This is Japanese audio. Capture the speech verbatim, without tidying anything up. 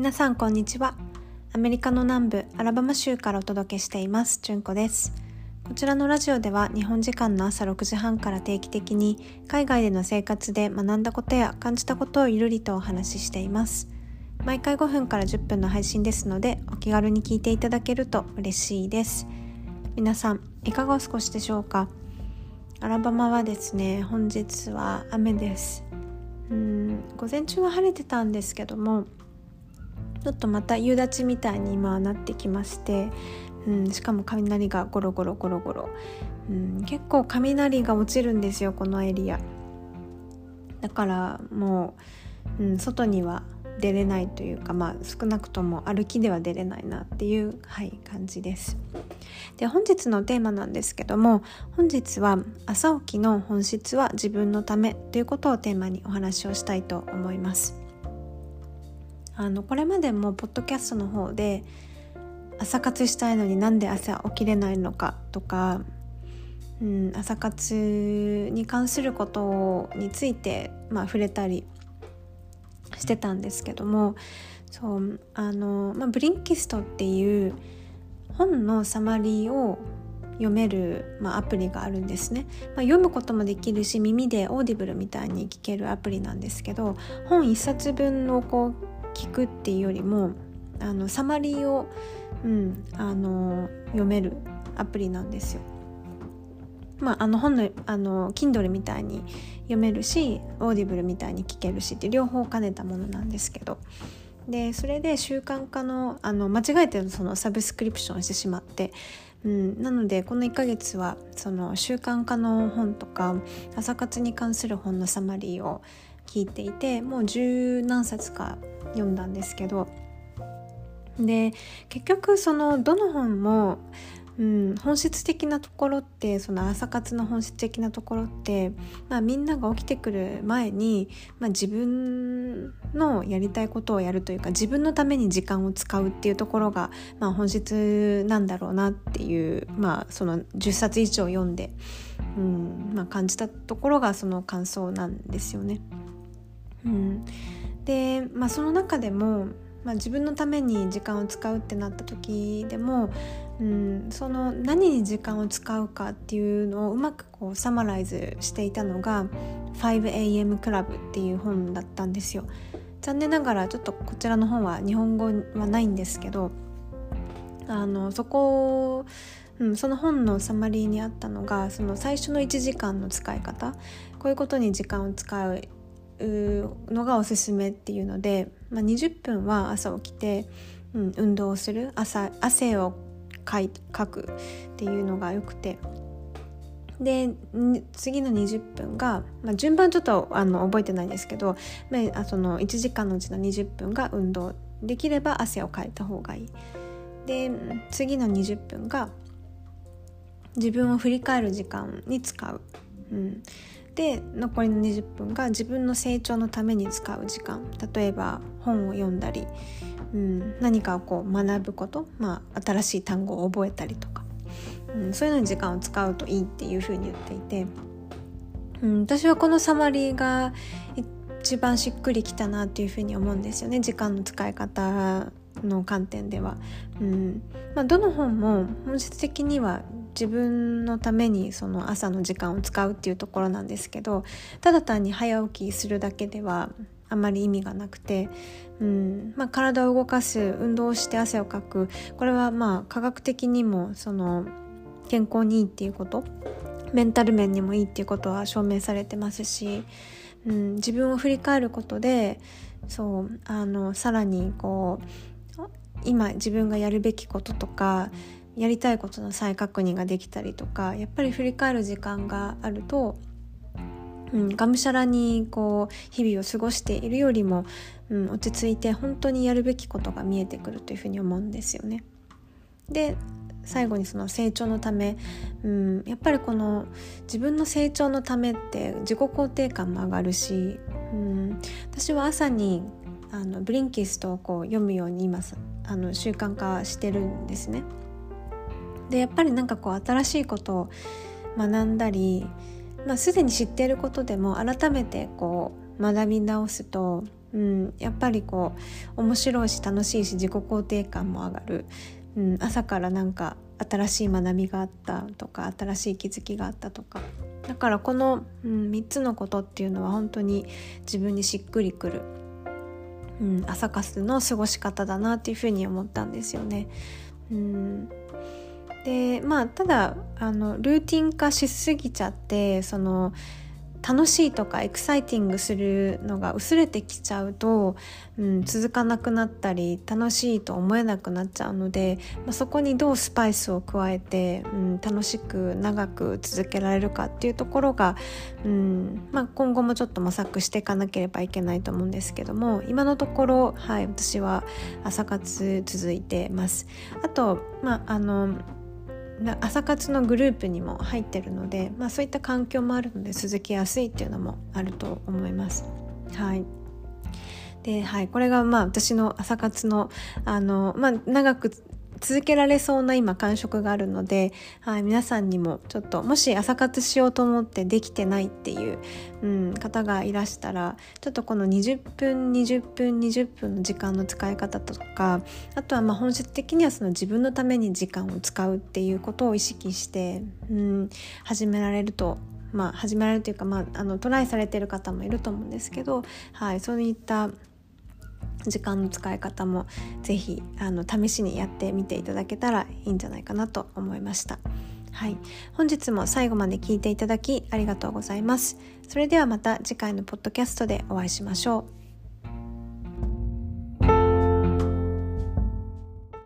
皆さんこんにちは。アメリカの南部アラバマ州からお届けしています純子です。こちらのラジオでは日本時間の朝ろくじはんから定期的に海外での生活で学んだことや感じたことをゆるりとお話ししています。毎回ごふんからじゅっぷんの配信ですので、お気軽に聞いていただけると嬉しいです。皆さんいかがお過ごしでしょうか。アラバマはですね、本日は雨です。うーん午前中は晴れてたんですけども、ちょっとまた夕立みたいに今はなってきまして、うんしかも雷がゴロゴロゴロゴロ、うん結構雷が落ちるんですよ、このエリアだから。もう、うん、外には出れないというか、まあ、少なくとも歩きでは出れないなっていう、はい、感じです。で、本日のテーマなんですけども、本日は朝起きの本質は自分のためということをテーマにお話をしたいと思います。あのこれまでもポッドキャストの方で朝活したいのになんで朝起きれないのかとか、うん、朝活に関することについて、まあ、触れたりしてたんですけども、そうあの、まあ、ブリンキストっていう本のサマリーを読める、まあ、アプリがあるんですね、まあ、読むこともできるし、耳で Audible みたいに聞けるアプリなんですけど、本いっさつぶんをこう聞くっていうよりもあのサマリーを、うん、あの読めるアプリなんですよ。まあ、あの本の、あの Kindle みたいに読めるし、 Audible みたいに聞けるしって両方兼ねたものなんですけど、でそれで習慣化の、あの間違えてそのサブスクリプションしてしまって、うん、なのでこのいっかげつはその習慣化の本とか朝活に関する本のサマリーを聞いていて、もう十何冊か読んだんですけど、で結局そのどの本もうん、本質的なところって、その朝活の本質的なところって、まあ、みんなが起きてくる前に、まあ、自分のやりたいことをやるというか、自分のために時間を使うっていうところが、まあ、本質なんだろうなっていう、まあ、そのじゅっさつ以上読んで、うんまあ、感じたところがその感想なんですよね。うん、で、まあ、その中でもまあ、自分のために時間を使うってなった時でも、うん、その何に時間を使うかっていうのをうまくこうサマライズしていたのが ファイブエーエム Club っていう本だったんですよ。残念ながらちょっとこちらの本は日本語はないんですけど、あのそこ、うん、その本のサマリーにあったのが、その最初のいちじかんの使い方、こういうことに時間を使うのがおすすめっていうので、まあ、にじゅっぷんは朝起きて、うん、運動をする、朝汗をかいかくっていうのがよくて、で次のにじゅっぷんが、まあ、順番ちょっとあの覚えてないんですけど、まあ、そのいちじかんのうちのにじゅっぷんが運動、できれば汗をかいた方がいい。で次のにじゅっぷんが自分を振り返る時間に使う、うんで残りのにじゅっぷんが自分の成長のために使う時間、例えば本を読んだり、うん、何かをこう学ぶこと、まあ、新しい単語を覚えたりとか、うん、そういうのに時間を使うといいっていうふうに言っていて、うん、私はこのサマリーが一番しっくりきたなっていうふうに思うんですよね、時間の使い方の観点では。うんまあ、どの本も本質的には自分のためにその朝の時間を使うっていうところなんですけど、ただ単に早起きするだけではあまり意味がなくて、うんまあ、体を動かす、運動をして汗をかく、これはまあ科学的にもその健康にいいっていうこと、メンタル面にもいいっていうことは証明されてますし、うん、自分を振り返ることでそうあのさらにこう今自分がやるべきこととかやりたいことの再確認ができたりとか、やっぱり振り返る時間があると、うん、がむしゃらにこう日々を過ごしているよりも、うん、落ち着いて本当にやるべきことが見えてくるというふうに思うんですよね。で最後にその成長のため、うん、やっぱりこの自分の成長のためって自己肯定感も上がるし、うん、私は朝にあのブリンキストをこう読むように今あの習慣化してるんですね。でやっぱりなんかこう新しいことを学んだり、まあ、すでに知っていることでも改めてこう学び直すと、うん、やっぱりこう面白いし楽しいし自己肯定感も上がる、うん、朝からなんか新しい学びがあったとか新しい気づきがあったとか、だからこの、うん、みっつのことっていうのは本当に自分にしっくりくる、うん、朝活の過ごし方だなっていうふうに思ったんですよね、うん、でまあただあのルーティン化しすぎちゃって、その楽しいとかエクサイティングするのが薄れてきちゃうと、うん、続かなくなったり楽しいと思えなくなっちゃうので、まあ、そこにどうスパイスを加えて、うん、楽しく長く続けられるかっていうところが、うんまあ、今後もちょっと模索していかなければいけないと思うんですけども、今のところ、はい、私は朝活続いてます。あと、まああの朝活のグループにも入ってるので、まあ、そういった環境もあるので続きやすいっていうのもあると思います。はい。で、はい、これがまあ私の朝活の、あの、まあ、長く続けられそうな今感触があるので、はい、皆さんにもちょっともし朝活しようと思ってできてないっていう、うん、方がいらしたら、ちょっとこのにじゅっぷんにじゅっぷんにじゅっぷんの時間の使い方とか、あとはまあ本質的にはその自分のために時間を使うっていうことを意識して、うん、始められると、まあ始められるというか、まあ、あのトライされてる方もいると思うんですけど、はい、そういった時間の使い方もぜひあの試しにやってみていただけたらいいんじゃないかなと思いました。はい、本日も最後まで聞いていただきありがとうございます。それではまた次回のポッドキャストでお会いしましょう。